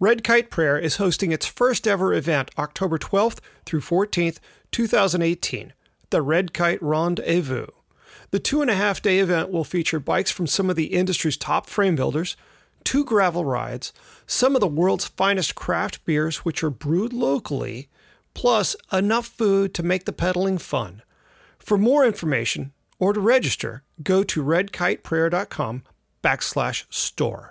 Red Kite Prayer is hosting its first ever event October 12th through 14th, 2018, the Red Kite Rendezvous. The 2.5-day event will feature bikes from some of the industry's top frame builders, 2 gravel rides, some of the world's finest craft beers which are brewed locally, plus enough food to make the pedaling fun. For more information or to register, go to redkiteprayer.com/store.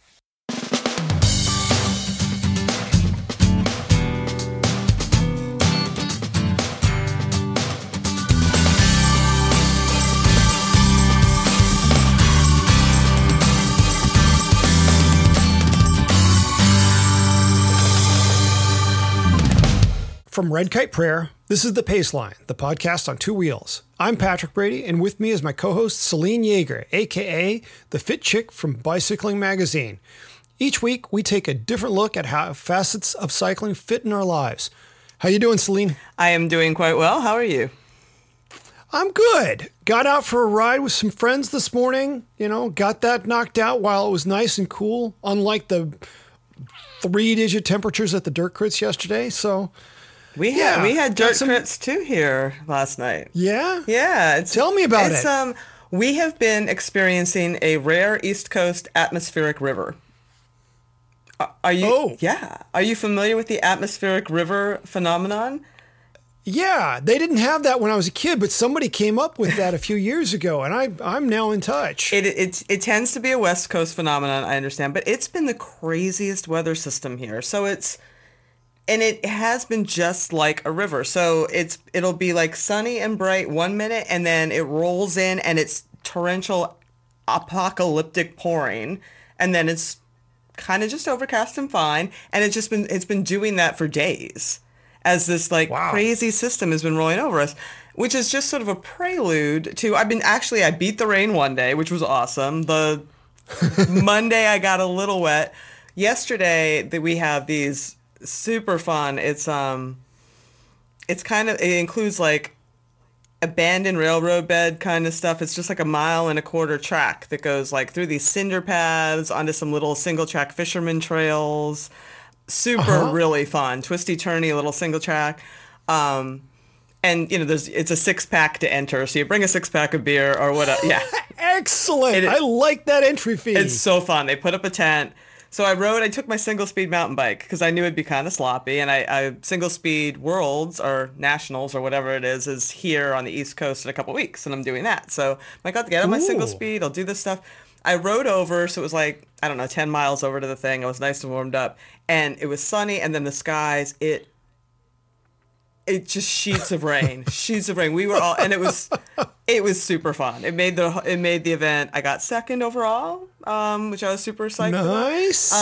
From Red Kite Prayer, this is The Pace Line, the podcast on two wheels. I'm Patrick Brady, and with me is my co-host Selene Yeager, a.k.a. the fit chick from Bicycling Magazine. Each week, we take a different look at how facets of cycling fit in our lives. How you doing, Selene? I am doing quite well. How are you? I'm good. Got out for a ride with some friends this morning, got that knocked out while it was nice and cool, unlike the 3-digit temperatures at the Dirt Crits yesterday, so... We had Dirt Crits too here last night. Yeah? Yeah. Tell me about it. We have been experiencing a rare East Coast atmospheric river. Are you? Oh. Yeah. Are you familiar with the atmospheric river phenomenon? Yeah. They didn't have that when I was a kid, but somebody came up with that a few years ago, and I'm now in touch. It tends to be a West Coast phenomenon, I understand, but it's been the craziest weather system here. So it's... And it has been just like a river. So it'll be like sunny and bright one minute, and then it rolls in and it's torrential apocalyptic pouring. And then it's kind of just overcast and fine. And it's been doing that for days as this crazy system has been rolling over us, which is just sort of a prelude to, I beat the rain one day, which was awesome. The Monday I got a little wet. Yesterday that we have these super fun. It includes like abandoned railroad bed kind of stuff. It's just like a 1.25-mile track that goes like through these cinder paths onto some little single track fisherman trails. Really fun, twisty turny little single track. And it's a 6-pack to enter. So you bring a 6-pack of beer or whatever. Yeah. Excellent. I like that entry fee. It's so fun. They put up a tent. So I took my single-speed mountain bike because I knew it'd be kind of sloppy, and I single-speed worlds or nationals or whatever it is here on the East Coast in a couple weeks, and I'm doing that. So I'm like, I'll get on my single-speed, I'll do this stuff. I rode over, so it was 10 miles over to the thing. I was nice and warmed up, and it was sunny, and then the skies, it just sheets of rain, sheets of rain. We were all, and it was super fun. It made the event. I got second overall, which I was super psyched about. Nice.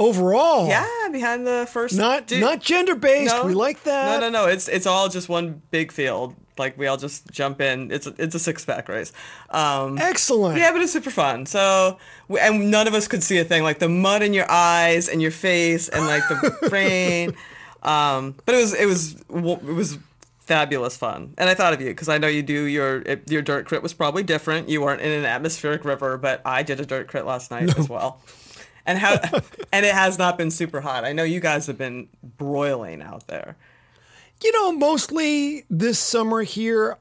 Overall. Yeah, behind the first. Not gender-based. No, we like that. No. It's all just one big field. Like we all just jump in. It's a 6-pack race. Excellent. Yeah, but it's super fun. So, and none of us could see a thing. Like the mud in your eyes and your face and like the rain. But it was fabulous fun, and I thought of you because I know you do your Dirt Crit was probably different. You weren't in an atmospheric river, but I did a Dirt Crit last night as well. And and it has not been super hot. I know you guys have been broiling out there. Mostly this summer here.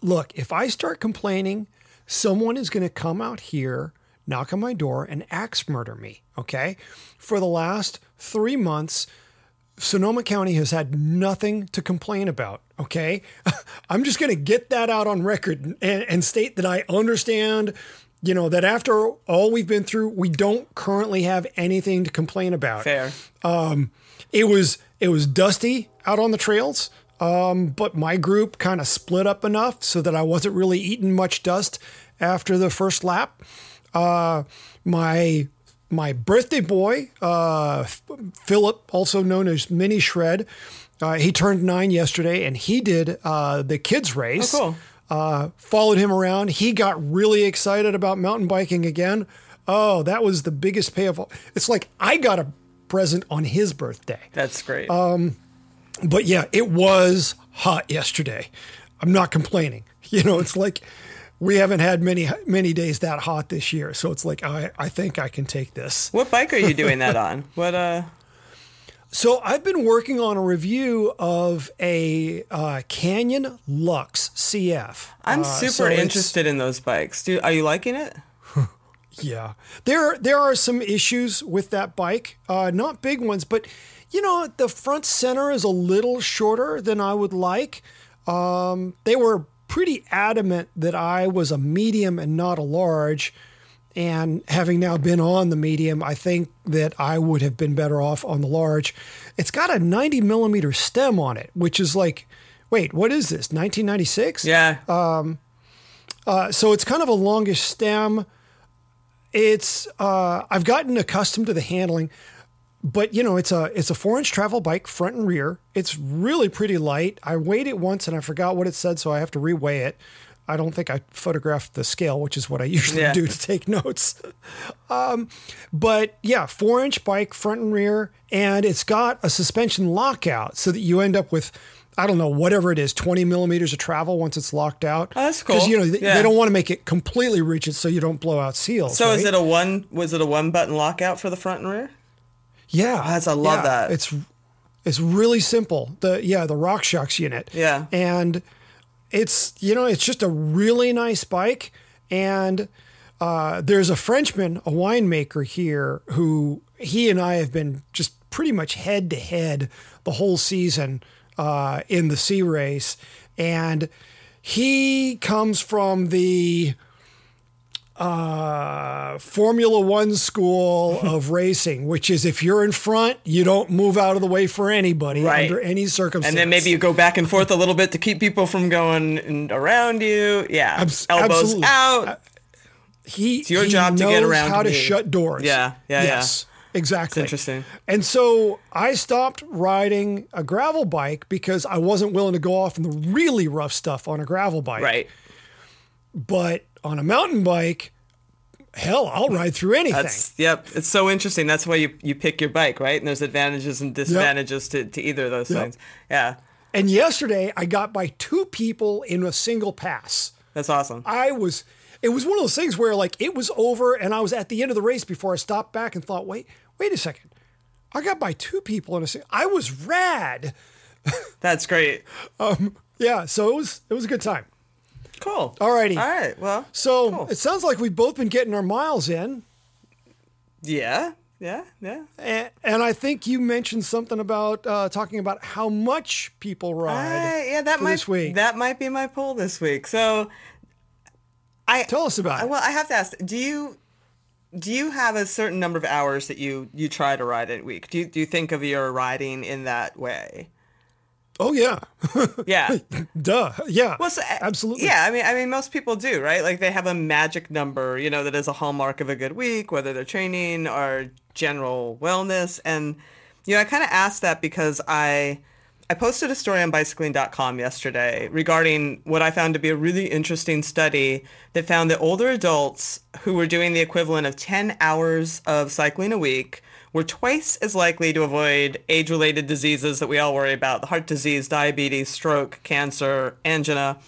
Look, if I start complaining, someone is going to come out here, knock on my door, and axe murder me. Okay, for the last 3 months. Sonoma County has had nothing to complain about, okay? I'm just going to get that out on record and state that I understand, that after all we've been through, we don't currently have anything to complain about. Fair. It was dusty out on the trails, but my group kind of split up enough so that I wasn't really eating much dust after the first lap. My birthday boy, Philip, also known as Mini Shred, he turned 9 yesterday, and he did the kids' race. Oh, cool. Followed him around. He got really excited about mountain biking again. Oh, that was the biggest pay of all. It's like I got a present on his birthday. That's great. But yeah, it was hot yesterday. I'm not complaining. You know, it's like we haven't had many days that hot this year. So it's like, I think I can take this. What bike are you doing that on? So I've been working on a review of a Canyon Lux CF. I'm super interested in those bikes. Are you liking it? Yeah, there are some issues with that bike, not big ones, but you know, the front center is a little shorter than I would like. They were pretty adamant that I was a medium and not a large. And having now been on the medium, I think that I would have been better off on the large. It's got a 90 millimeter stem on it, which is like, wait, what is this? 1996? Yeah. So it's kind of a longish stem. It's I've gotten accustomed to the handling, but you know, it's a 4-inch travel bike, front and rear. It's really pretty light. I weighed it once and I forgot what it said, so I have to reweigh it. I don't think I photographed the scale, which is what I usually do to take notes. But yeah, 4-inch bike, front and rear, and it's got a suspension lockout so that you end up with, I don't know, whatever it is, 20 millimeters of travel once it's locked out. Oh, that's cool. Because you know they don't want to make it completely rigid so you don't blow out seals. So right? Was it a one button lockout for the front and rear? Yeah, oh, that's, I love that. It's really simple. The Rockshox unit. Yeah, and it's just a really nice bike. And there's a Frenchman, a winemaker here, who he and I have been just pretty much head to head the whole season. In the C race, and he comes from the Formula One school of racing, which is if you're in front, you don't move out of the way for anybody under any circumstance. And then maybe you go back and forth a little bit to keep people from going around you. Yeah, elbows absolutely out. It's your job to get around. How to shut doors. Yeah, yeah, yes. Yeah. Exactly. That's interesting. And so I stopped riding a gravel bike because I wasn't willing to go off in the really rough stuff on a gravel bike. Right. But on a mountain bike, hell, I'll ride through anything. Yep. It's so interesting. That's why you pick your bike, right? And there's advantages and disadvantages to either of those things. Yeah. And yesterday I got by two people in a single pass. That's awesome. It was one of those things where like it was over and I was at the end of the race before I stopped back and thought, wait a second. I got by two people in a second. I was rad. That's great. So it was a good time. Cool. Alrighty. All right. Well, so It sounds like we've both been getting our miles in. Yeah. Yeah. Yeah. And I think you mentioned something about talking about how much people ride. That might be my poll this week. So tell us about it. Well, I have to ask, do you have a certain number of hours that you try to ride a week? Do you think of your riding in that way? Oh yeah. Yeah. Duh. Yeah. Well, so, absolutely. Yeah. I mean, most people do, right? Like they have a magic number, you know, that is a hallmark of a good week, whether they're training or general wellness. And, you know, I kind of asked that because I posted a story on bicycling.com yesterday regarding what I found to be a really interesting study that found that older adults who were doing the equivalent of 10 hours of cycling a week were twice as likely to avoid age-related diseases that we all worry about, the heart disease, diabetes, stroke, cancer, angina,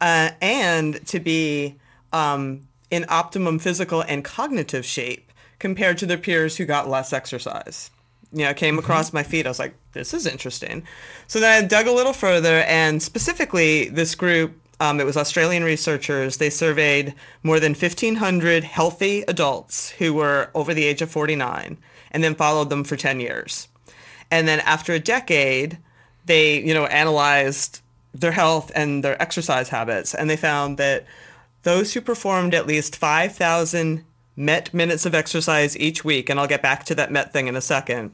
and to be in optimum physical and cognitive shape compared to their peers who got less exercise. You know, came across my feed. I was like, this is interesting. So then I dug a little further, and specifically this group, it was Australian researchers. They surveyed more than 1,500 healthy adults who were over the age of 49 and then followed them for 10 years. And then after a decade, they, you know, analyzed their health and their exercise habits. And they found that those who performed at least 5,000 MET minutes of exercise each week, and I'll get back to that MET thing in a second,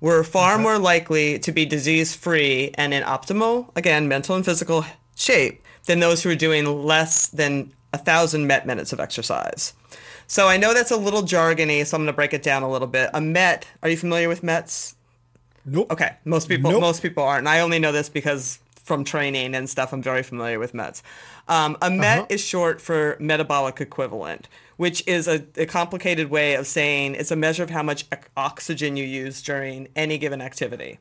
were far more likely to be disease-free and in optimal, again, mental and physical shape than those who were doing less than 1,000 MET minutes of exercise. So I know that's a little jargony, so I'm going to break it down a little bit. A MET, are you familiar with METs? Nope. Okay, most people aren't. And I only know this because from training and stuff, I'm very familiar with METs. A MET is short for metabolic equivalent, which is a complicated way of saying it's a measure of how much oxygen you use during any given activity.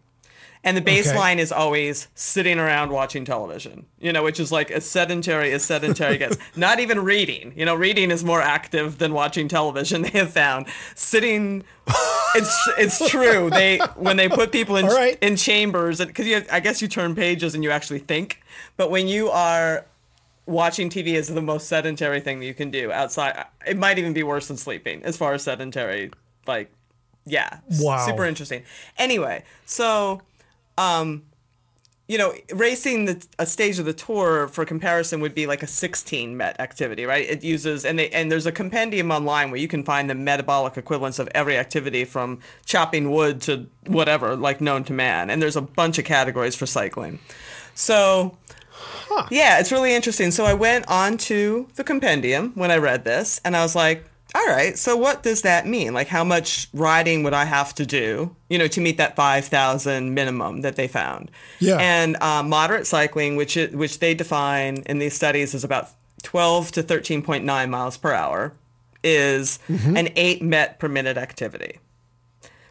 And the baseline is always sitting around watching television, you know, which is like as sedentary gets. Not even reading. You know, reading is more active than watching television, they have found. Sitting, it's true. When they put people in chambers, because I guess you turn pages and you actually think. But when you are watching TV is the most sedentary thing that you can do outside. It might even be worse than sleeping as far as sedentary, like, yeah. Wow. Super interesting. Anyway, so... you know, racing a stage of the Tour for comparison would be like a 16 MET activity, right? It uses, and there's a compendium online where you can find the metabolic equivalents of every activity from chopping wood to whatever, like known to man. And there's a bunch of categories for cycling. So, yeah, it's really interesting. So I went on to the compendium when I read this and I was like, all right, so what does that mean? Like, how much riding would I have to do, you know, to meet that 5,000 minimum that they found? Yeah. And moderate cycling, which they define in these studies as about 12 to 13.9 miles per hour, is an 8 MET per minute activity,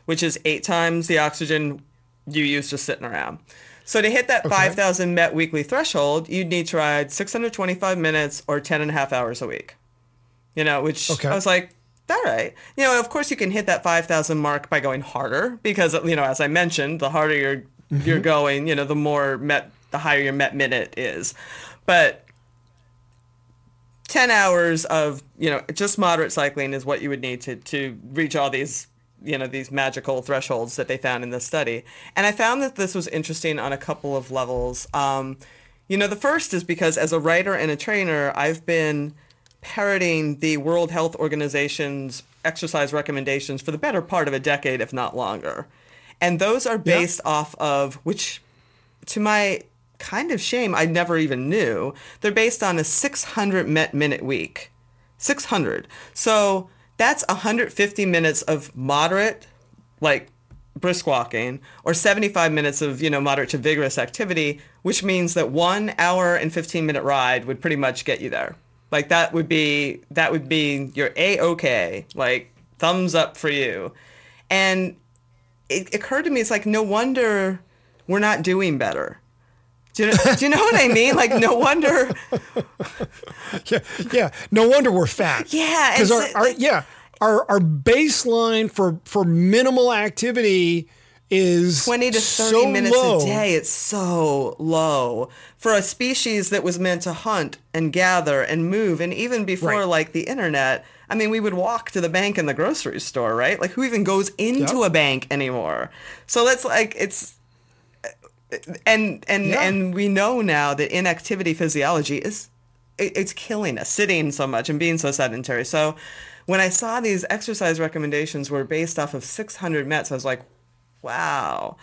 which is 8 times the oxygen you use just sitting around. So to hit that 5,000 MET weekly threshold, you'd need to ride 625 minutes or 10 and a half hours a week. You know, which I was like, all right. You know, of course you can hit that 5,000 mark by going harder because, you know, as I mentioned, the harder you're going, you know, the more MET, the higher your MET minute is. But 10 hours of, you know, just moderate cycling is what you would need to reach all these, you know, these magical thresholds that they found in this study. And I found that this was interesting on a couple of levels. You know, the first is because as a writer and a trainer, I've been parroting the World Health Organization's exercise recommendations for the better part of a decade, if not longer. And those are based off of, which to my kind of shame, I never even knew, they're based on a 600 MET minute week. 600. So that's 150 minutes of moderate, like brisk walking, or 75 minutes of, you know, moderate to vigorous activity, which means that 1 hour and 15 minute ride would pretty much get you there. Like that would be your A-OK, like thumbs up for you. And it occurred to me, it's like, no wonder we're not doing better. Do you know what I mean? Like, no wonder. Yeah. No wonder we're fat. Yeah. Because our baseline for minimal activity is 20 to 30 so minutes low. A day. It's so low for a species that was meant to hunt and gather and move. And even before like the internet, I mean, we would walk to the bank in the grocery store, right? Like, who even goes into a bank anymore? So that's like, it's, and we know now that inactivity physiology is, it's killing us, sitting so much and being so sedentary. So when I saw these exercise recommendations were based off of 600 METs, I was like, wow.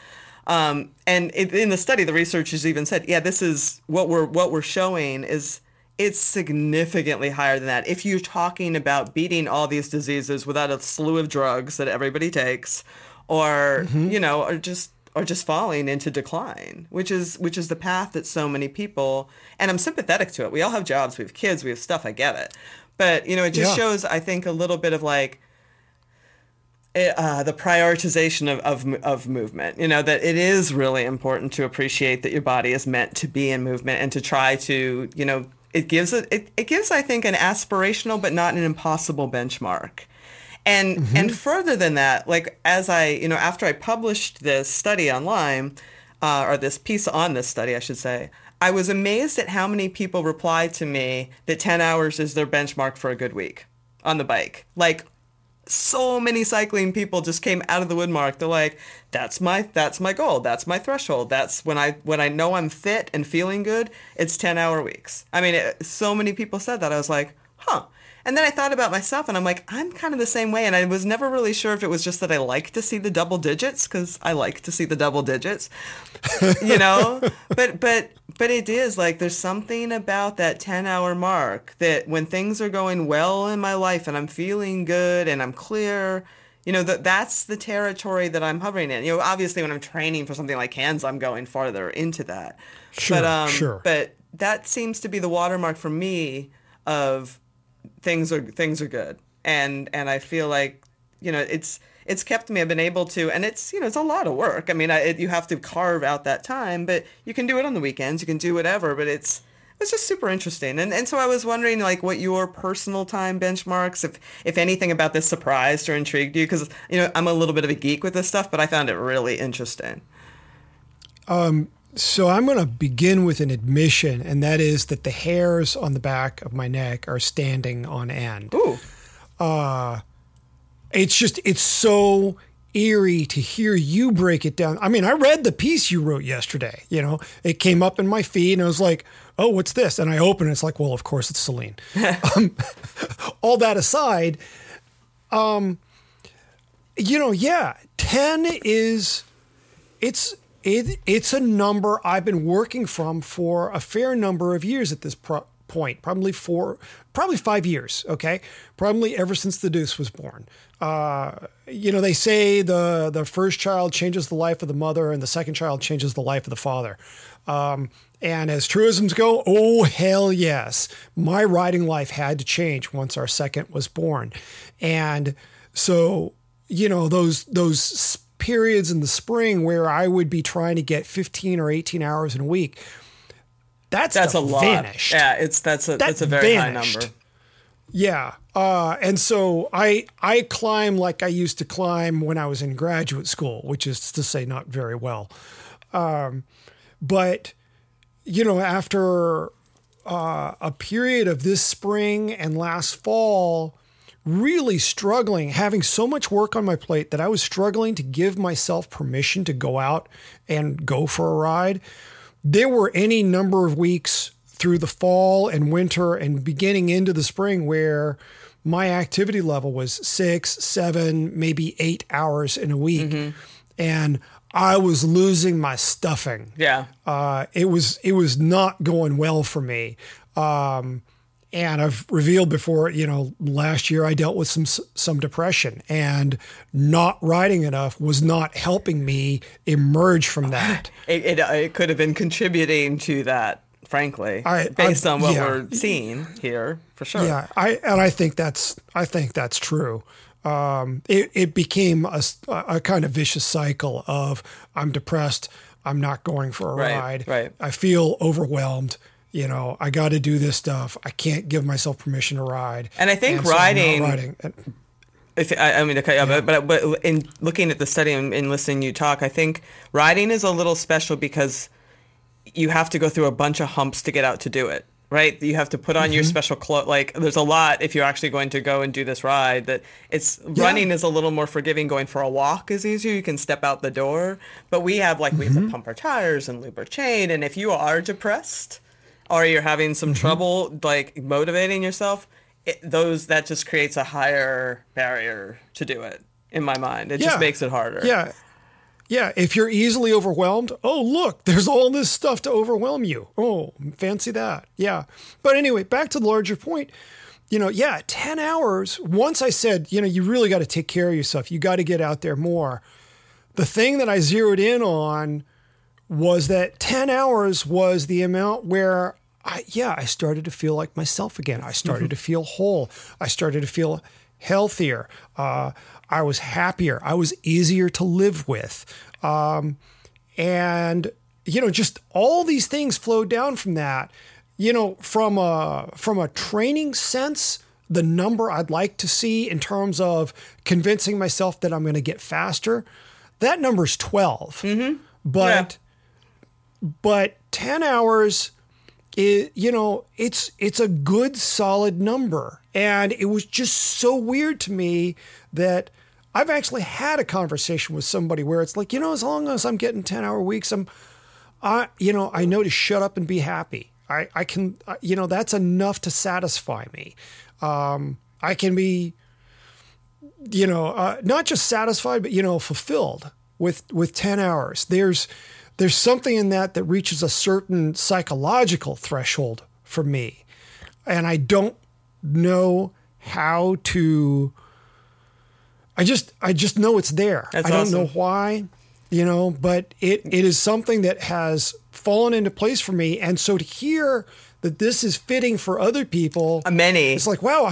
And in the study, the researchers even said, yeah, this is what we're showing is it's significantly higher than that. If you're talking about beating all these diseases without a slew of drugs that everybody takes, or, you know, or just falling into decline, which is the path that so many people, and I'm sympathetic to it. We all have jobs, we have kids, we have stuff. I get it. But, you know, it just shows, I think, a little bit of like, the prioritization of movement, you know, that it is really important to appreciate that your body is meant to be in movement and to try to, you know, it gives, I think, an aspirational but not an impossible benchmark. And and further than that, like, as I, you know, after I published this study online, or this piece on this study, I should say, I was amazed at how many people replied to me that 10 hours is their benchmark for a good week on the bike. Like, so many cycling people just came out of the woodwork. They're like, that's my goal. That's my threshold. That's when I know I'm fit and feeling good, it's 10-hour weeks. I mean, so many people said that. I was like, huh. And then I thought about myself and I'm like, I'm kind of the same way. And I was never really sure if it was just that I like to see the double digits because I like to see the double digits, you know, but it is like, there's something about that 10-hour mark that when things are going well in my life and I'm feeling good and I'm clear, you know, that's the territory that I'm hovering in. You know, obviously when I'm training for something like Kanza, I'm going farther into that. Sure, sure. But that seems to be the watermark for me of things are good. And I feel like, you know, it's kept me. I've been able to, and it's, you know, it's a lot of work. I mean, you have to carve out that time, but you can do it on the weekends. You can do whatever, but it's just super interesting. And so I was wondering, like, what your personal time benchmarks, if anything about this surprised or intrigued you, because, you know, I'm a little bit of a geek with this stuff, but I found it really interesting. So I'm going to begin with an admission, and that is that the hairs on the back of my neck are standing on end. Ooh. It's just, it's so eerie to hear you break it down. I mean, I read the piece you wrote yesterday, you know, it came up in my feed and I was like, oh, what's this? And I opened it. It's like, well, of course it's Selene. All that aside, you know, yeah, 10 is, it's a number I've been working from for a fair number of years at this point, probably 5 years. Okay. Probably ever since the Deuce was born. You know, they say the first child changes the life of the mother and the second child changes the life of the father. And as truisms go, oh, hell yes. My riding life had to change once our second was born. And so, you know, those periods in the spring where I would be trying to get 15 or 18 hours in a week, that's a lot. Vanished. Yeah, that's a very vanished. High number. Yeah. And so I climb like I used to climb when I was in graduate school, which is to say not very well. But, you know, after a period of this spring and last fall, really struggling, having so much work on my plate that I was struggling to give myself permission to go out and go for a ride. There were any number of weeks through the fall and winter and beginning into the spring where my activity level was 6, 7, maybe 8 hours in a week. Mm-hmm. And I was losing my stuffing. Yeah. It was not going well for me. And I've revealed before, you know, last year I dealt with some depression, and not riding enough was not helping me emerge from that. It could have been contributing to that, frankly, based on what we're seeing here, for sure. Yeah, I think that's true. It became a kind of vicious cycle of I'm depressed, I'm not going for a ride, I feel overwhelmed. You know, I got to do this stuff. I can't give myself permission to ride. And I think riding. I mean, okay, yeah. But in looking at the study and listening to you talk, I think riding is a little special because you have to go through a bunch of humps to get out to do it, right? You have to put on your special clothes. Like, there's a lot if you're actually going to go and do this ride. That it's running is a little more forgiving. Going for a walk is easier. You can step out the door. But we have we have to pump our tires and lube our chain. And if you are depressed, or you're having some trouble like motivating yourself, that just creates a higher barrier to do it. In my mind, it just makes it harder. Yeah. If you're easily overwhelmed, oh look, there's all this stuff to overwhelm you. Oh, fancy that. Yeah. But anyway, back to the larger point. You know, 10 hours. Once I said, you know, you really got to take care of yourself. You got to get out there more. The thing that I zeroed in on was that 10 hours was the amount where I started to feel like myself again. I started to feel whole. I started to feel healthier. I was happier. I was easier to live with. And, you know, just all these things flowed down from that. You know, from a training sense, the number I'd like to see in terms of convincing myself that I'm going to get faster, that number's 12. Mm-hmm. But 10 hours, it's a good solid number. And it was just so weird to me that I've actually had a conversation with somebody where it's like, you know, as long as I'm getting 10-hour weeks, I know to shut up and be happy. I can, you know, that's enough to satisfy me. I can be, you know, not just satisfied, but, you know, fulfilled with 10 hours. There's something in that reaches a certain psychological threshold for me. And I don't know how to I just know it's there. That's awesome. I don't know why, you know, but it is something that has fallen into place for me. And so to hear that this is fitting for other people, many, it's like, wow,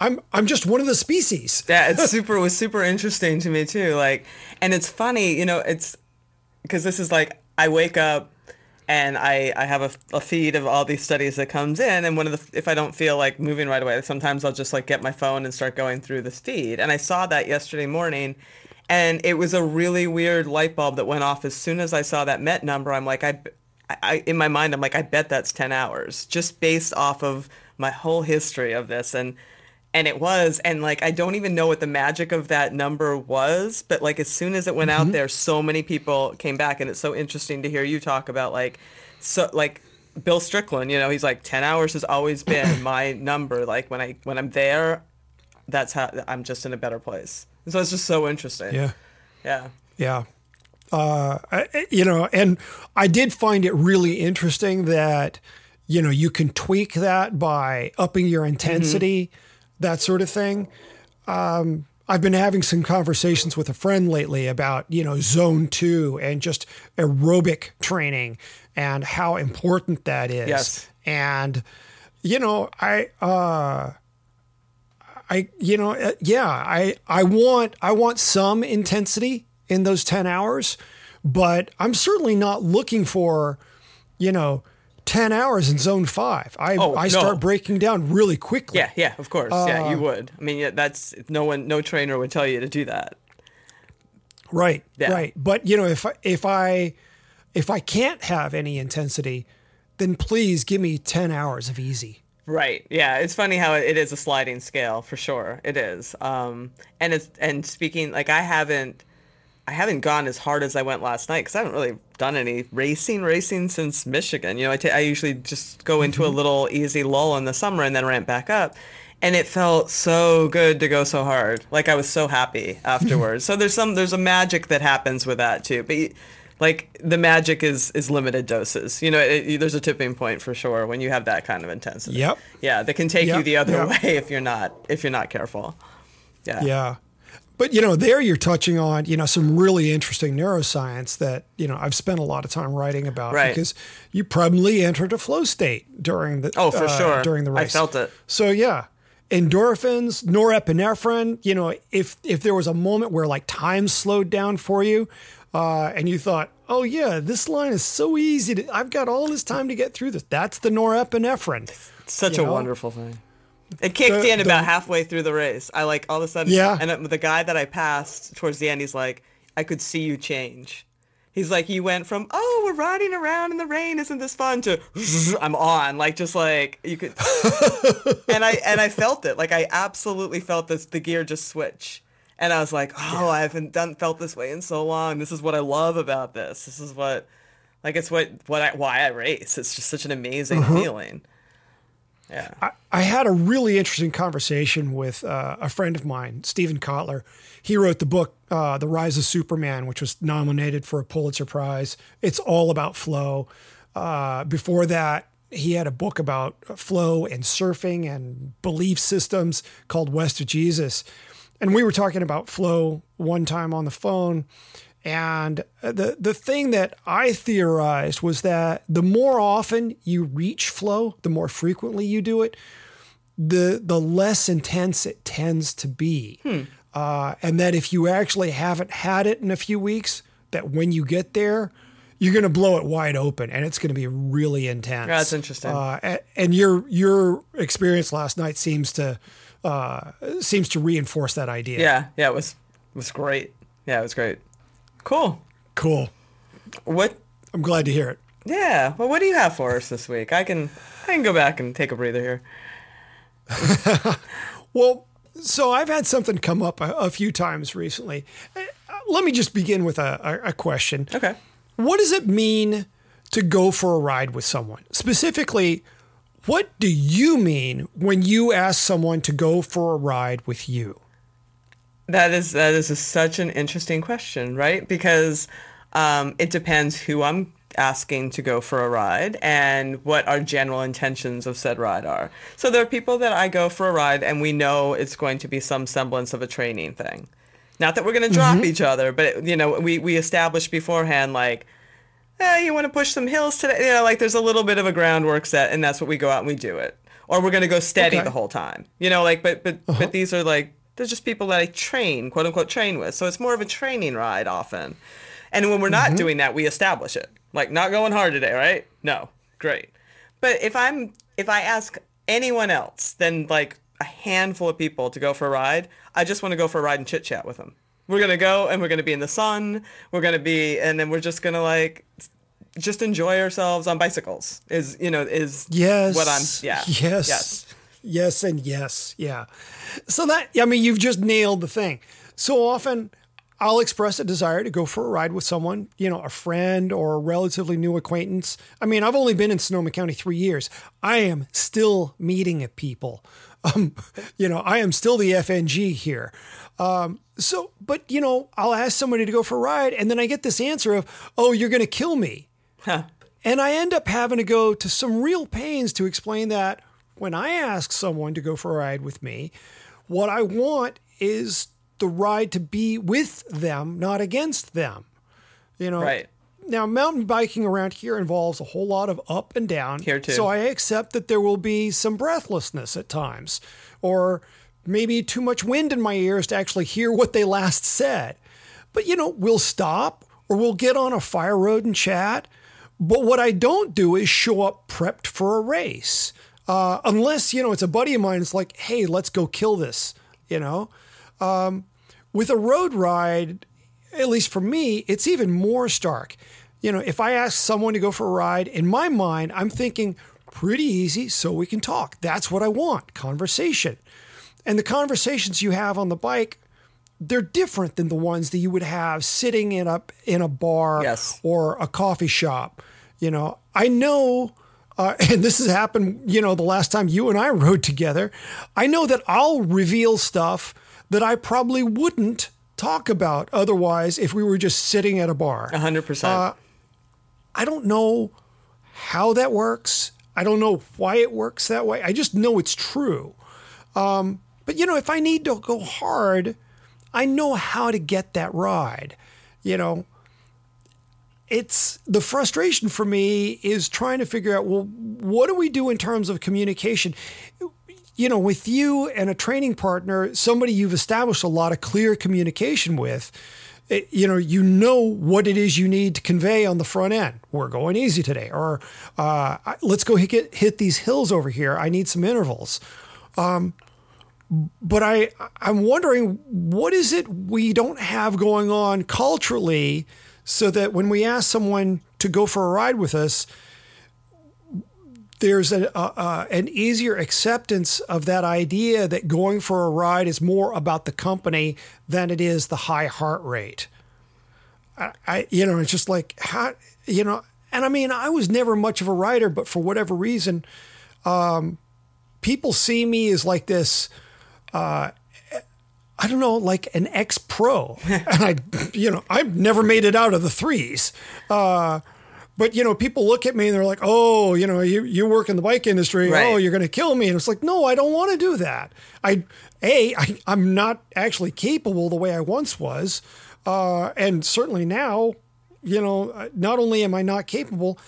I'm just one of the species. Yeah, it was super interesting to me too. Like, and it's funny, you know, it's because this is like, I wake up and I have a feed of all these studies that comes in, and if I don't feel like moving right away, sometimes I'll just like get my phone and start going through this feed. And I saw that yesterday morning, and it was a really weird light bulb that went off as soon as I saw that Met number. I'm like, I in my mind, I'm like, I bet that's 10 hours just based off of my whole history of this. And it was, and like, I don't even know what the magic of that number was, but like, as soon as it went out there, so many people came back. And it's so interesting to hear you talk about like Bill Strickland, you know, he's like, 10 hours has always been my number. Like when I'm there, that's how I'm just in a better place. And so it's just so interesting. Yeah. Yeah. Yeah. You know, and I did find it really interesting that, you know, you can tweak that by upping your intensity, that sort of thing. I've been having some conversations with a friend lately about, you know, zone 2 and just aerobic training and how important that is. Yes. And, you know, I want some intensity in those 10 hours, but I'm certainly not looking for, you know, 10 hours in zone 5. I start breaking down really quickly. Yeah, yeah, of course. Yeah, you would. I mean, yeah, that's no trainer would tell you to do that. Right. Yeah. Right. But you know, if I can't have any intensity, then please give me 10 hours of easy. Right. Yeah, it's funny how it is a sliding scale for sure. It is. And speaking, like, I haven't gone as hard as I went last night because I haven't really done any racing since Michigan. You know, I usually just go into a little easy lull in the summer and then ramp back up. And it felt so good to go so hard. Like, I was so happy afterwards. So there's a magic that happens with that too. But like, the magic is limited doses. You know, there's a tipping point for sure when you have that kind of intensity. Yep. Yeah, that can take you the other way if you're not careful. Yeah. Yeah. But, you know, there you're touching on, you know, some really interesting neuroscience that, you know, I've spent a lot of time writing about, right, because you probably entered a flow state during the during the race. I felt it. So, yeah, endorphins, norepinephrine, you know, if there was a moment where like time slowed down for you and you thought, oh, yeah, this line is so easy. I've got all this time to get through this. That's the norepinephrine. It's such a wonderful thing. It kicked in about halfway through the race. I like all of a sudden, and the guy that I passed towards the end, he's like, I could see you change. He's like, you went from, oh, we're riding around in the rain, isn't this fun, to I'm on, like, just like you could. and I felt it. Like, I absolutely felt this, the gear just switch. And I was like, oh, I haven't felt this way in so long. This is what I love about this. This is what, like, it's why I race. It's just such an amazing feeling. Yeah. I had a really interesting conversation with a friend of mine, Stephen Kotler. He wrote the book, The Rise of Superman, which was nominated for a Pulitzer Prize. It's all about flow. Before that, he had a book about flow and surfing and belief systems called West of Jesus. And we were talking about flow one time on the phone. And the thing that I theorized was that the more often you reach flow, the more frequently you do it, the less intense it tends to be. And that if you actually haven't had it in a few weeks, that when you get there, you're going to blow it wide open and it's going to be really intense. Yeah, that's interesting. And your experience last night seems to reinforce that idea. Yeah. Yeah. It was great. Yeah, it was great. Cool. What? I'm glad to hear it. Yeah. Well, what do you have for us this week? I can go back and take a breather here. Well, so I've had something come up a few times recently. Let me just begin with a question. Okay. What does it mean to go for a ride with someone? Specifically, what do you mean when you ask someone to go for a ride with you? That is such an interesting question, right? Because it depends who I'm asking to go for a ride and what our general intentions of said ride are. So there are people that I go for a ride and we know it's going to be some semblance of a training thing. Not that we're going to drop each other, but, it, you know, we established beforehand, like, you want to push some hills today? You know, like, there's a little bit of a groundwork set, and that's what we go out and we do it. Or we're going to go steady the whole time. You know, like, but these are, like, they're just people that I train, quote unquote, train with. So it's more of a training ride often. And when we're not doing that, we establish it. Like, not going hard today, right? No. Great. But if I ask anyone else, then, like, a handful of people to go for a ride, I just want to go for a ride and chit chat with them. We're going to go and we're going to be in the sun. We're going to be, and then we're just going to, like, just enjoy ourselves on bicycles is what I'm, yes. Yeah. So that, I mean, you've just nailed the thing. So often I'll express a desire to go for a ride with someone, you know, a friend or a relatively new acquaintance. I mean, I've only been in Sonoma County 3 years. I am still meeting people. You know, I am still the FNG here. But, you know, I'll ask somebody to go for a ride and then I get this answer of, oh, you're going to kill me. Huh. And I end up having to go to some real pains to explain that when I ask someone to go for a ride with me, what I want is the ride to be with them, not against them. You know, right. Now, mountain biking around here involves a whole lot of up and down. Here too. So I accept that there will be some breathlessness at times, or maybe too much wind in my ears to actually hear what they last said. But, you know, we'll stop or we'll get on a fire road and chat. But what I don't do is show up prepped for a race. Unless, you know, it's a buddy of mine. It's like, hey, let's go kill this, you know. With a road ride, at least for me, it's even more stark. You know, if I ask someone to go for a ride, in my mind, I'm thinking pretty easy so we can talk. That's what I want, conversation. And the conversations you have on the bike, they're different than the ones that you would have sitting in a bar or a coffee shop. You know, I know, and this has happened, you know, the last time you and I rode together, I know that I'll reveal stuff that I probably wouldn't talk about otherwise if we were just sitting at a bar. 100%. I don't know how that works. I don't know why it works that way. I just know it's true. But, you know, if I need to go hard, I know how to get that ride. You know, it's the frustration for me is trying to figure out, well, what do we do in terms of communication? You know, with you and a training partner, somebody you've established a lot of clear communication with, you know what it is you need to convey on the front end. We're going easy today, or let's go hit these hills over here. I need some intervals. But I'm wondering, what is it we don't have going on culturally so that when we ask someone to go for a ride with us, there's an easier acceptance of that idea that going for a ride is more about the company than it is the high heart rate. I it's just like, how, you know, and I mean, I was never much of a rider, but for whatever reason, people see me as like this, I don't know, like an ex-pro. And I've never made it out of the threes. But, you know, people look at me and they're like, oh, you know, you work in the bike industry. Right. Oh, you're going to kill me. And it's like, no, I don't want to do that. I'm not actually capable the way I once was. And certainly now, you know, not only am I not capable,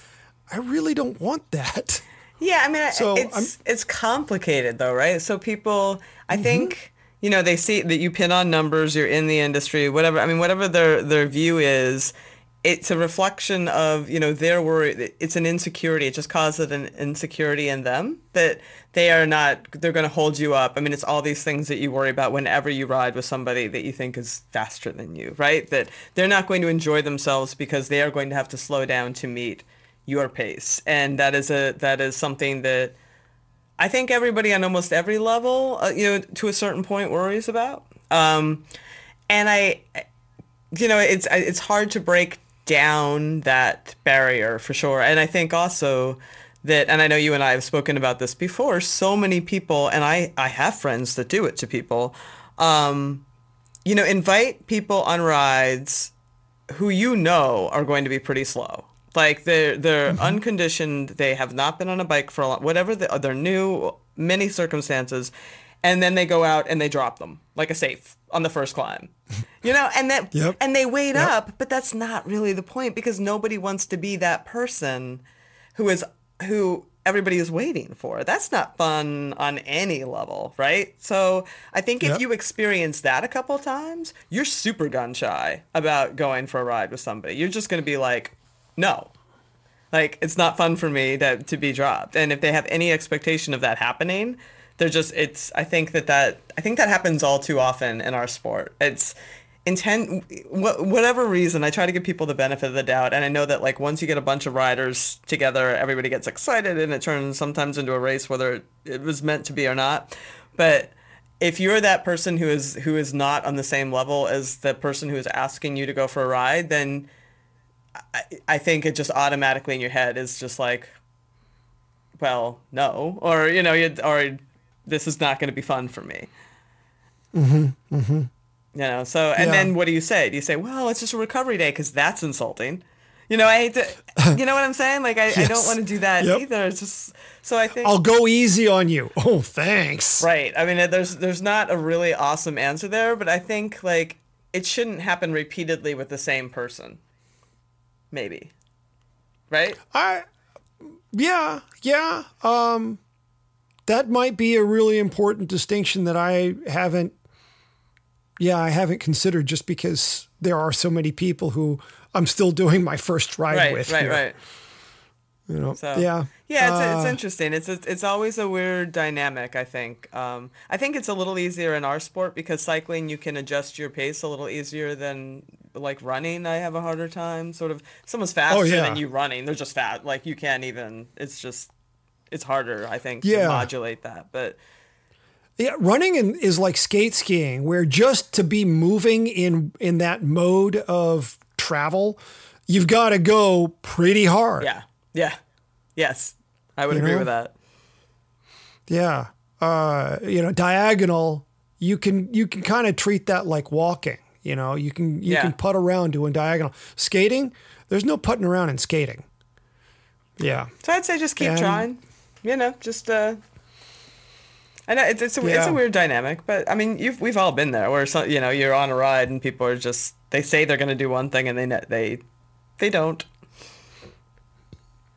I really don't want that. Yeah. I mean, so it's complicated though, right? So people, I think, you know, they see that you pin on numbers, you're in the industry, whatever. I mean, whatever their view is, it's a reflection of, you know, their worry. It's an insecurity. It just causes an insecurity in them that they're going to hold you up. I mean, it's all these things that you worry about whenever you ride with somebody that you think is faster than you, right? That they're not going to enjoy themselves because they are going to have to slow down to meet your pace. And that is something that I think everybody on almost every level, you know, to a certain point worries about. And I, you know, it's hard to break down that barrier for sure. And I think also that, and I know you and I have spoken about this before, so many people, and I have friends that do it to people, you know, invite people on rides who, you know, are going to be pretty slow. Like they're unconditioned. They have not been on a bike for a long, whatever they're new, many circumstances. And then they go out and they drop them like a safe on the first climb, you know, and then and they wait up, but that's not really the point, because nobody wants to be that person who everybody is waiting for. That's not fun on any level, right? So I think if you experience that a couple times, you're super gun shy about going for a ride with somebody. You're just going to be like, no, like it's not fun for me to be dropped. And if they have any expectation of that happening, they're just, it's, I think that happens all too often in our sport. It's intent, whatever reason, I try to give people the benefit of the doubt. And I know that, like, once you get a bunch of riders together, everybody gets excited and it turns sometimes into a race, whether it was meant to be or not. But if you're that person who is not on the same level as the person who is asking you to go for a ride, then I think it just automatically in your head is just like, well, no, or, you know, or this is not going to be fun for me. Mm-hmm. Mm-hmm. You know, so, and then what do you say? Do you say, well, it's just a recovery day? Because that's insulting. You know, I hate to, you know what I'm saying? Like, I don't want to do that either. It's just, so I think. I'll go easy on you. Oh, thanks. Right. I mean, there's not a really awesome answer there, but I think, like, it shouldn't happen repeatedly with the same person. Maybe. Right? Yeah. That might be a really important distinction that I haven't considered, just because there are so many people who I'm still doing my first ride with. Right. You know, so, it's interesting. It's always a weird dynamic, I think. I think it's a little easier in our sport because cycling, you can adjust your pace a little easier than, like, running. I have a harder time. Sort of, someone's faster than you running. They're just fat. Like, you can't even, it's just, it's harder, I think, to modulate that. But yeah, running is like skate skiing, where just to be moving in that mode of travel, you've got to go pretty hard. Yeah. Yes. I would agree with that. Yeah. Diagonal, you can kind of treat that like walking, you know, you can putt around doing diagonal. Skating, there's no putting around in skating. Yeah. So I'd say just keep trying, you know, just, I know it's a weird dynamic, but I mean, we've all been there where, you know, you're on a ride and people are just, they say they're going to do one thing and they don't.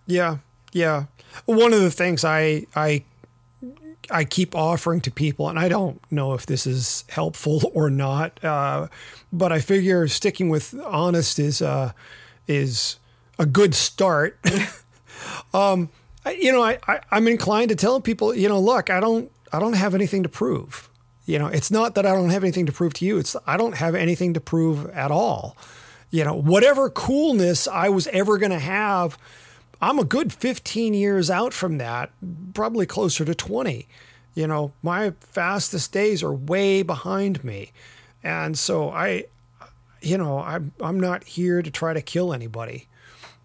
Yeah. One of the things I keep offering to people, and I don't know if this is helpful or not, but I figure sticking with honest is a good start. You know, I'm inclined to tell people, you know, look, I don't have anything to prove. You know, it's not that I don't have anything to prove to you. It's I don't have anything to prove at all. You know, whatever coolness I was ever going to have, I'm a good 15 years out from that, probably closer to 20. You know, my fastest days are way behind me. And so I'm not here to try to kill anybody.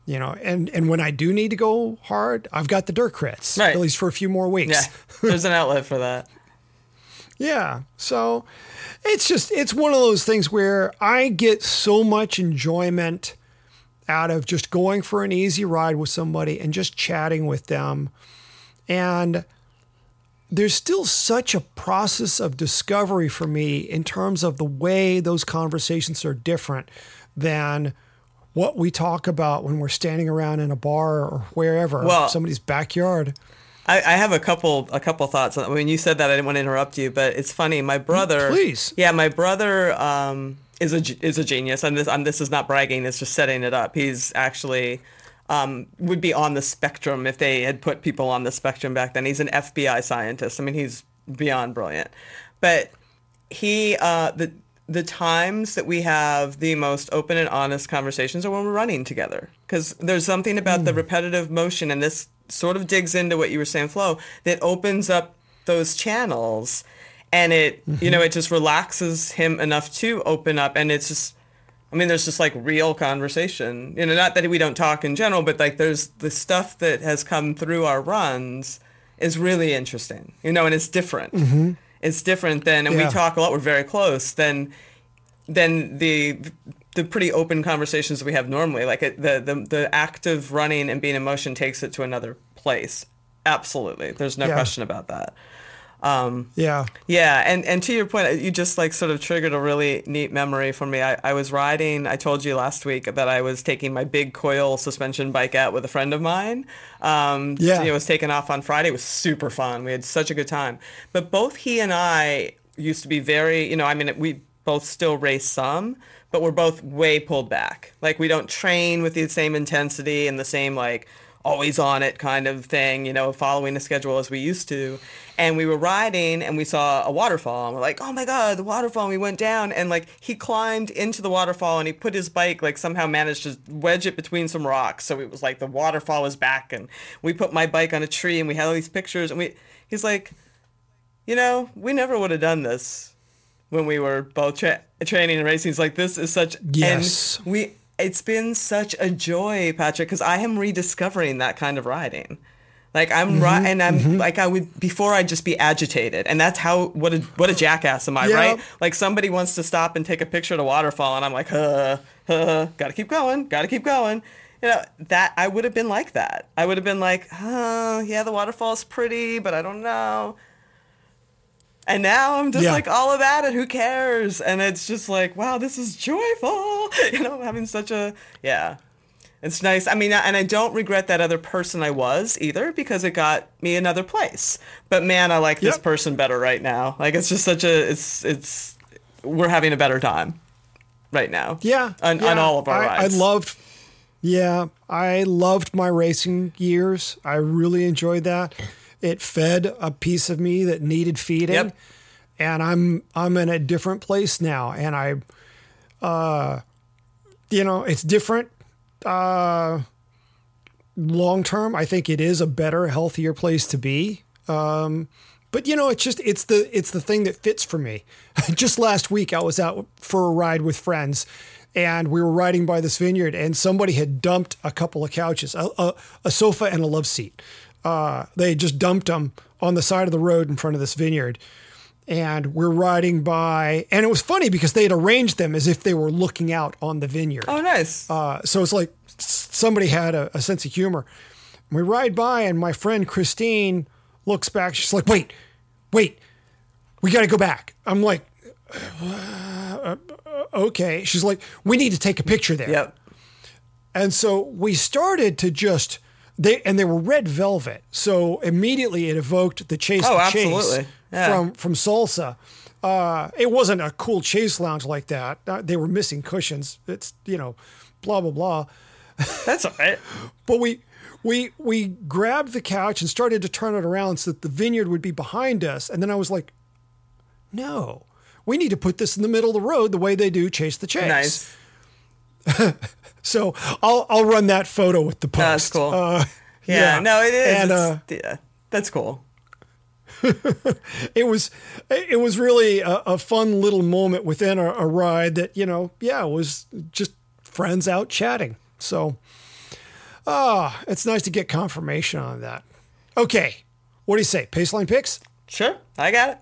You know, and when I do need to go hard, I've got the Dirt Crits, at least for a few more weeks. Yeah, there's an outlet for that. Yeah. So it's one of those things where I get so much enjoyment out of just going for an easy ride with somebody and just chatting with them. And there's still such a process of discovery for me in terms of the way those conversations are different than what we talk about when we're standing around in a bar or wherever, somebody's backyard. I have a couple thoughts. When you said that, I didn't want to interrupt you, but it's funny. My brother, please. Yeah, my brother is a genius, and this is not bragging. It's just setting it up. He's actually would be on the spectrum if they had put people on the spectrum back then. He's an FBI scientist. I mean, he's beyond brilliant. But he the times that we have the most open and honest conversations are when we're running together, because there's something about the repetitive motion, and this sort of digs into what you were saying, Flo, that opens up those channels, and it, you know, it just relaxes him enough to open up. And it's just, I mean, there's just like real conversation, you know, not that we don't talk in general, but like there's the stuff that has come through our runs is really interesting, you know, and it's different. Mm-hmm. It's different than, and we talk a lot, we're very close, than the pretty open conversations we have normally. Like the act of running and being in motion takes it to another place. Absolutely. There's no question about that. Yeah. And to your point, you just like sort of triggered a really neat memory for me. I was riding, I told you last week that I was taking my big coil suspension bike out with a friend of mine. It was taken off on Friday. It was super fun. We had such a good time, but both he and I used to be very, we both still race some, but we're both way pulled back. Like we don't train with the same intensity and the same like always on it kind of thing, following the schedule as we used to. And we were riding and we saw a waterfall and we're like, oh my God, the waterfall. And we went down and like he climbed into the waterfall and he put his bike, like somehow managed to wedge it between some rocks. So it was like the waterfall is back and we put my bike on a tree and we had all these pictures and he's like, we never would have done this when we were both training and racing. It's like, this is such, yes. And it's been such a joy, Patrick, because I am rediscovering that kind of riding. Like I'm right, and I'm like I would before. I'd just be agitated, and that's how. What a jackass am I, right? Like somebody wants to stop and take a picture of the waterfall, and I'm like, gotta keep going. That I would have been like that. I would have been like, yeah, the waterfall's pretty, but I don't know. And now I'm just like all of that, and who cares? And it's just like, wow, this is joyful. Having such a It's nice. I mean, and I don't regret that other person I was either because it got me another place. But man, I like this person better right now. Like it's just such a we're having a better time right now. Yeah. On all of our rides. I loved my racing years. I really enjoyed that. It fed a piece of me that needed feeding. Yep. And I'm in a different place now, and I it's different. Long term, I think it is a better, healthier place to be. But it's the thing that fits for me. Just last week, I was out for a ride with friends, and we were riding by this vineyard, and somebody had dumped a couple of couches, a sofa, and a love seat. They just dumped them on the side of the road in front of this vineyard. And we're riding by, and it was funny because they had arranged them as if they were looking out on the vineyard. Oh, nice. So it's like somebody had a sense of humor. And we ride by, and my friend Christine looks back. She's like, wait, we got to go back. I'm like, okay. She's like, we need to take a picture there. Yep. And so we started to just, they were red velvet. So immediately it evoked the Chase. Oh, absolutely. Yeah. From Salsa. It wasn't a cool chase lounge like that. They were missing cushions. It's, blah, blah, blah. That's all right. But we grabbed the couch and started to turn it around so that the vineyard would be behind us. And then I was like, no, we need to put this in the middle of the road the way they do Chase the Chase. Nice. So I'll run that photo with the post. That's cool. No, it is. And, that's cool. It was really a fun little moment within a ride that, was just friends out chatting. So, it's nice to get confirmation on that. Okay. What do you say? Paceline picks? Sure. I got it.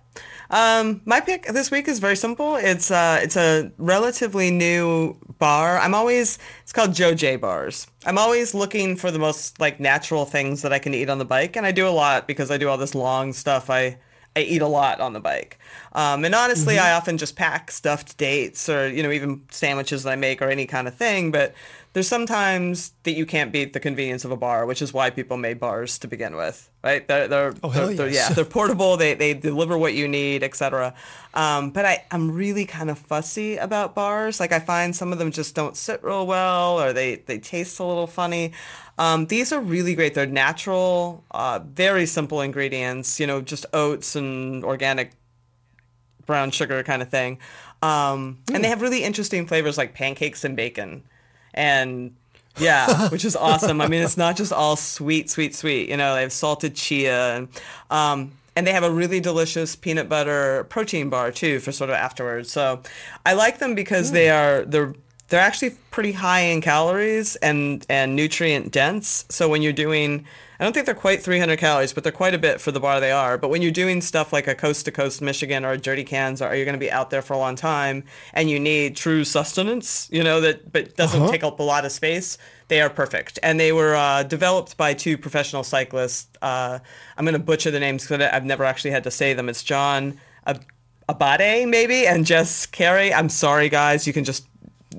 My pick this week is very simple. It's a relatively new bar. It's called Joe J Bars. I'm always looking for the most like natural things that I can eat on the bike. And I do a lot because I do all this long stuff. I eat a lot on the bike. And honestly, I often just pack stuffed dates or, even sandwiches that I make or any kind of thing. But there's sometimes that you can't beat the convenience of a bar, which is why people made bars to begin with, right? They're portable. They deliver what you need, etc. But I'm really kind of fussy about bars. Like I find some of them just don't sit real well, or they taste a little funny. These are really great. They're natural, very simple ingredients, just oats and organic brown sugar kind of thing. And they have really interesting flavors like pancakes and bacon. And which is awesome. I mean, it's not just all sweet, sweet, sweet. They have salted chia and they have a really delicious peanut butter protein bar too for sort of afterwards. So I like them because they're they're actually pretty high in calories and nutrient dense. So when you're doing, I don't think they're quite 300 calories, but they're quite a bit for the bar they are. But when you're doing stuff like a coast-to-coast Michigan or a Dirty Kanza, or you're going to be out there for a long time and you need true sustenance, you know, that but doesn't take up a lot of space, they are perfect. And they were developed by two professional cyclists. I'm going to butcher the names because I've never actually had to say them. It's John Abate, maybe, and Jess Carey. I'm sorry, guys. You can just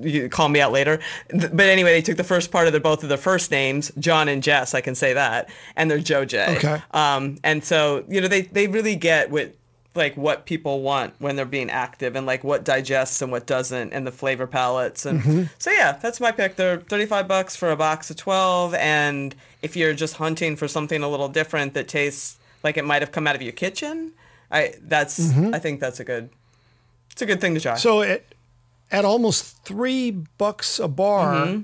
you call me out later. But anyway, they took the first part of both of their first names, John and Jess, I can say that, and they're Joe J. Okay. And so, you know, they really get with, like, what people want when they're being active and, like, what digests and what doesn't and the flavor palettes. And so, yeah, that's my pick. They're $35 for a box of 12. And if you're just hunting for something a little different that tastes like it might have come out of your kitchen, I think that's a good thing to try. So at almost $3 a bar,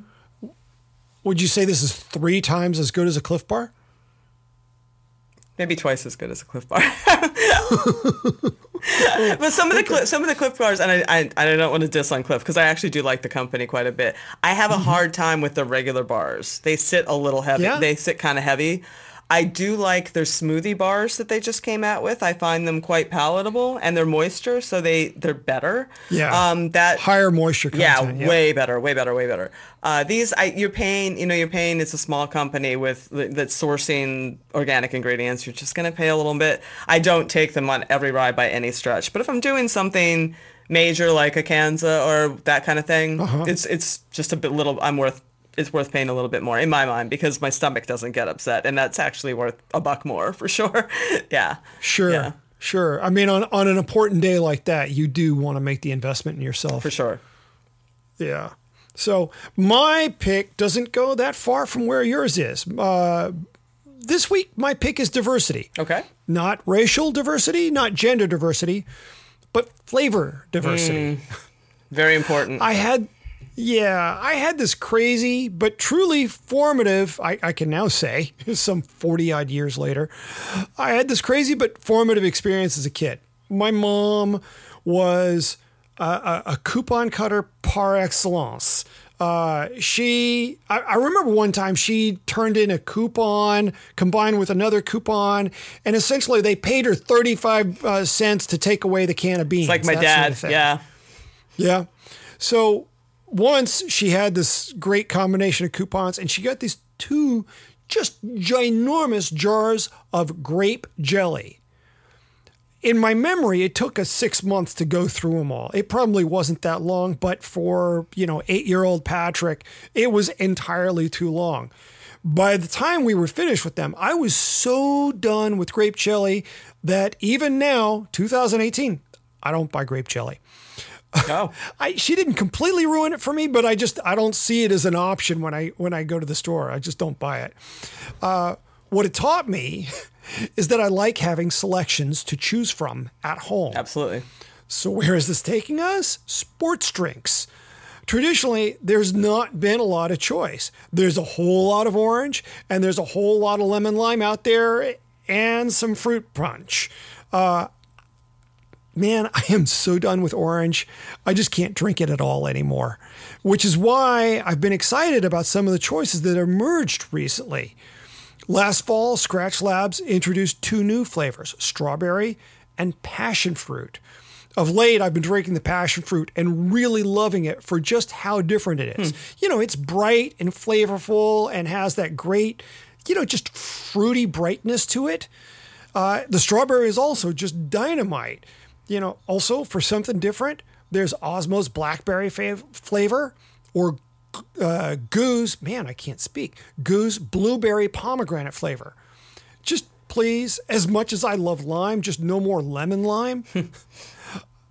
would you say this is three times as good as a Cliff Bar? Maybe twice as good as a Cliff Bar. But some of the Cliff Bars, and I don't want to diss on Cliff because I actually do like the company quite a bit. I have a hard time with the regular bars. They sit a little heavy. Yeah. They sit kind of heavy. I do like their smoothie bars that they just came out with. I find them quite palatable, and they're moisture, so they're better. Yeah, that higher moisture content. Yeah, way better. These, you're paying. It's a small company that's sourcing organic ingredients. You're just gonna pay a little bit. I don't take them on every ride by any stretch, but if I'm doing something major like a Kanza or that kind of thing, it's just a bit little. It's worth paying a little bit more in my mind because my stomach doesn't get upset, and that's actually worth $1 more for sure. Yeah. Sure. Yeah. Sure. I mean, on an important day like that, you do want to make the investment in yourself. For sure. Yeah. So my pick doesn't go that far from where yours is. This week, my pick is diversity. Okay. Not racial diversity, not gender diversity, but flavor diversity. Very important. I had this crazy but truly formative, I can now say, some 40-odd years later, I had this crazy but formative experience as a kid. My mom was a coupon cutter par excellence. I remember one time she turned in a coupon combined with another coupon, and essentially they paid her 35 cents to take away the can of beans. It's like my dad, sort of yeah. Yeah. So once she had this great combination of coupons, and she got these two just ginormous jars of grape jelly. In my memory, it took us 6 months to go through them all. It probably wasn't that long, but for, 8-year-old Patrick, it was entirely too long. By the time we were finished with them, I was so done with grape jelly that even now, 2018, I don't buy grape jelly. No. She didn't completely ruin it for me, but I don't see it as an option when I go to the store. I just don't buy it. What it taught me is that I like having selections to choose from at home. Absolutely. So where is this taking us? Sports drinks. Traditionally, there's not been a lot of choice. There's a whole lot of orange, and there's a whole lot of lemon lime out there, and some fruit punch. Man, I am so done with orange. I just can't drink it at all anymore, which is why I've been excited about some of the choices that emerged recently. Last fall, Scratch Labs introduced two new flavors, strawberry and passion fruit. Of late, I've been drinking the passion fruit and really loving it for just how different it is. It's bright and flavorful and has that great, just fruity brightness to it. The strawberry is also just dynamite. Also for something different, there's Osmo's blackberry flavor or Goo's. Man, I can't speak. Goo's blueberry pomegranate flavor. Just please, as much as I love lime, just no more lemon lime.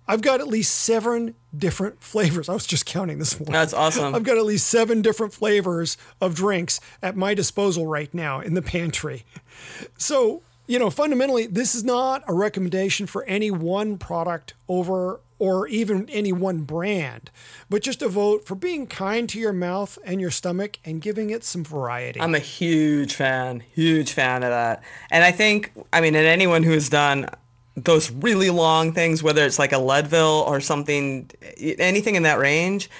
I've got at least 7 different flavors. I was just counting this morning. That's awesome. I've got at least 7 different flavors of drinks at my disposal right now in the pantry. So fundamentally, this is not a recommendation for any one product over or even any one brand, but just a vote for being kind to your mouth and your stomach and giving it some variety. I'm a huge fan of that. And I think, and anyone who has done those really long things, whether it's like a Leadville or something, anything in that range,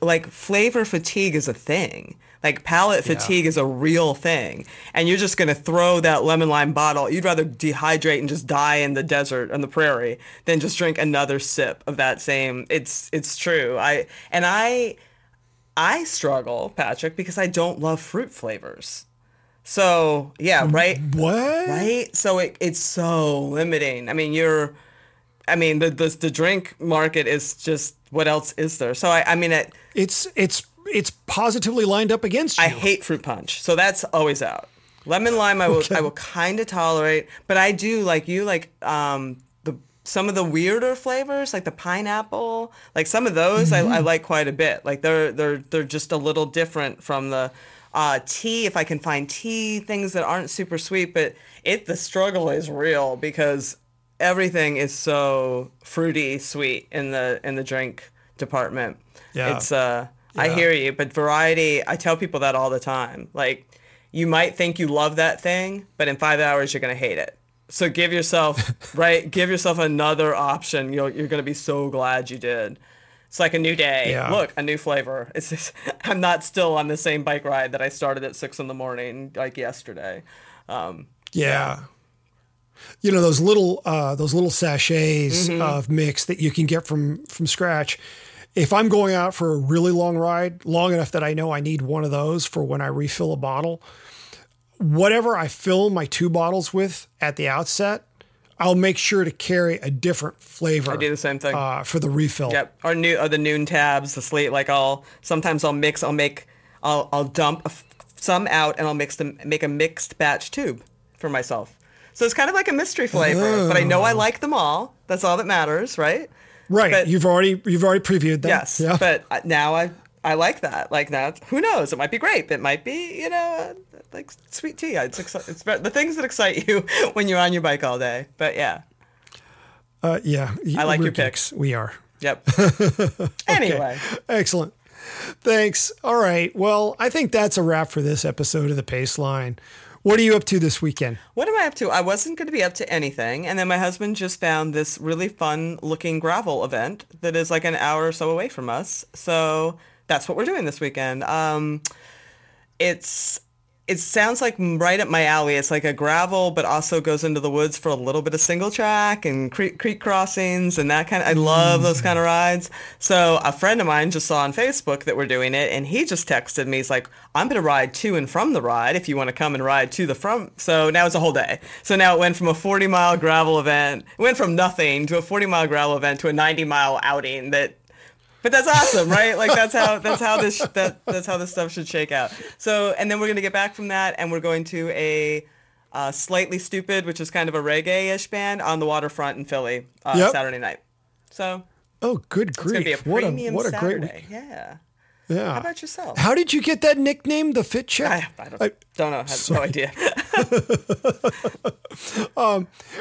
like flavor fatigue is a thing. Like palate fatigue is a real thing. And you're just going to throw that lemon lime bottle. You'd rather dehydrate and just die in the desert on the prairie than just drink another sip of that same. It's true. I struggle, Patrick, because I don't love fruit flavors. So, yeah, right? What? Right? So it's so limiting. I mean, the drink market is just, what else is there? So it's positively lined up against you. I hate fruit punch. So that's always out. Lemon lime I will kind of tolerate, but I do like you like some of the weirder flavors, like the pineapple, like some of those I like quite a bit. Like they're just a little different from the tea, if I can find tea, things that aren't super sweet, but the struggle is real because everything is so fruity sweet in the drink department. Yeah. It's I hear you, but variety, I tell people that all the time. Like, you might think you love that thing, but in 5 hours, you're going to hate it. So give yourself, give yourself another option. You're going to be so glad you did. It's like a new day. Yeah. Look, a new flavor. It's just, I'm not still on the same bike ride that I started at 6 a.m, like yesterday. Yeah. You know, those little sachets of mix that you can get from Scratch. If I'm going out for a really long ride, long enough that I know I need one of those for when I refill a bottle, whatever I fill my 2 bottles with at the outset, I'll make sure to carry a different flavor. I do the same thing for the refill. Yep. Or the noon tabs, the slate. Like I'll dump some out and I'll make a mixed batch tube for myself. So it's kind of like a mystery flavor, but I know I like them all. That's all that matters, right? Right. But, you've already previewed that. Yes. Yeah. But now I like that. Like now, who knows? It might be grape. It might be, like sweet tea. It's the things that excite you when you're on your bike all day. But yeah. Yeah. I like your picks. We are. Yep. Anyway. Okay. Excellent. Thanks. All right. Well, I think that's a wrap for this episode of The Pace Line. What are you up to this weekend? What am I up to? I wasn't going to be up to anything. And then my husband just found this really fun looking gravel event that is like an hour or so away from us. So that's what we're doing this weekend. It sounds like right up my alley. It's like a gravel, but also goes into the woods for a little bit of single track and creek crossings and that kind of, I love those kind of rides. So a friend of mine just saw on Facebook that we're doing it, and he just texted me. He's like, I'm going to ride to and from the ride if you want to come and ride to the from. So now it's a whole day. So now it went from a 40-mile gravel event. It went from nothing to a 40-mile gravel event to a 90-mile outing that. But that's awesome, right? Like that's how this stuff should shake out. So, and then we're going to get back from that, and we're going to a Slightly Stupid, which is kind of a reggae-ish band on the waterfront in Philly Saturday night. So, oh, good grief! It's going to be a premium Saturday. Great week. Yeah. How about yourself? How did you get that nickname, the Fit Check? I don't know. I have no idea.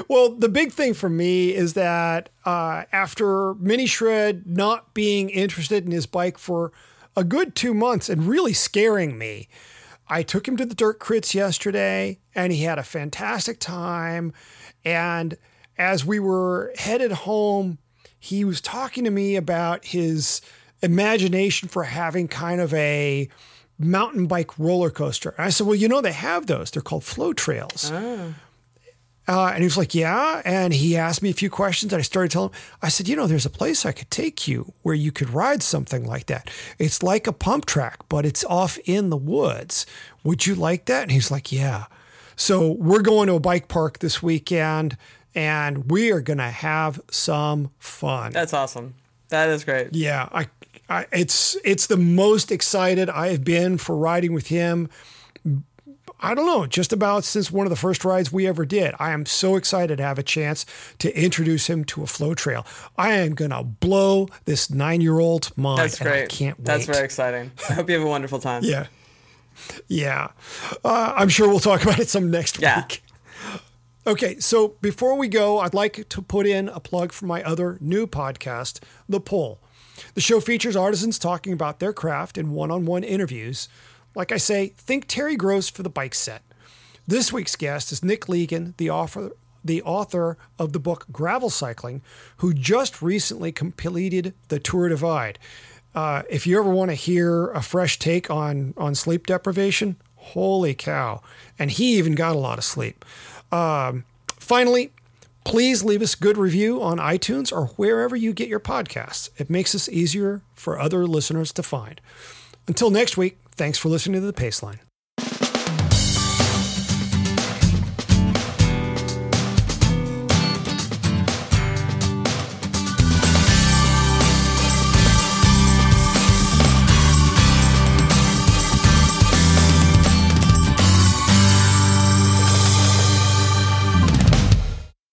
Well, the big thing for me is that after Mini Shred not being interested in his bike for a good 2 months and really scaring me, I took him to the Dirt Crits yesterday, and he had a fantastic time. And as we were headed home, he was talking to me about his imagination for having kind of a mountain bike roller coaster. And I said, well, they have those. They're called flow trails. Oh. And he was like, yeah. And he asked me a few questions. And I started telling him, I said, there's a place I could take you where you could ride something like that. It's like a pump track, but it's off in the woods. Would you like that? And he's like, yeah. So we're going to a bike park this weekend, and we are going to have some fun. That's awesome. That is great. Yeah. It's the most excited I've been for riding with him. I don't know, just about since one of the first rides we ever did. I am so excited to have a chance to introduce him to a flow trail. I am going to blow this 9-year-old mind. That's great. I can't wait. That's very exciting. I hope you have a wonderful time. Yeah. Yeah. I'm sure we'll talk about it some next week. Okay, so before we go, I'd like to put in a plug for my other new podcast, The Pull. The show features artisans talking about their craft in one-on-one interviews. Like I say, think Terry Gross for the bike set. This week's guest is Nick Legan, the author of the book Gravel Cycling, who just recently completed the Tour Divide. If you ever want to hear a fresh take on sleep deprivation, holy cow. And he even got a lot of sleep. Finally, please leave us a good review on iTunes or wherever you get your podcasts. It makes us easier for other listeners to find. Until next week, thanks for listening to The Pace Line.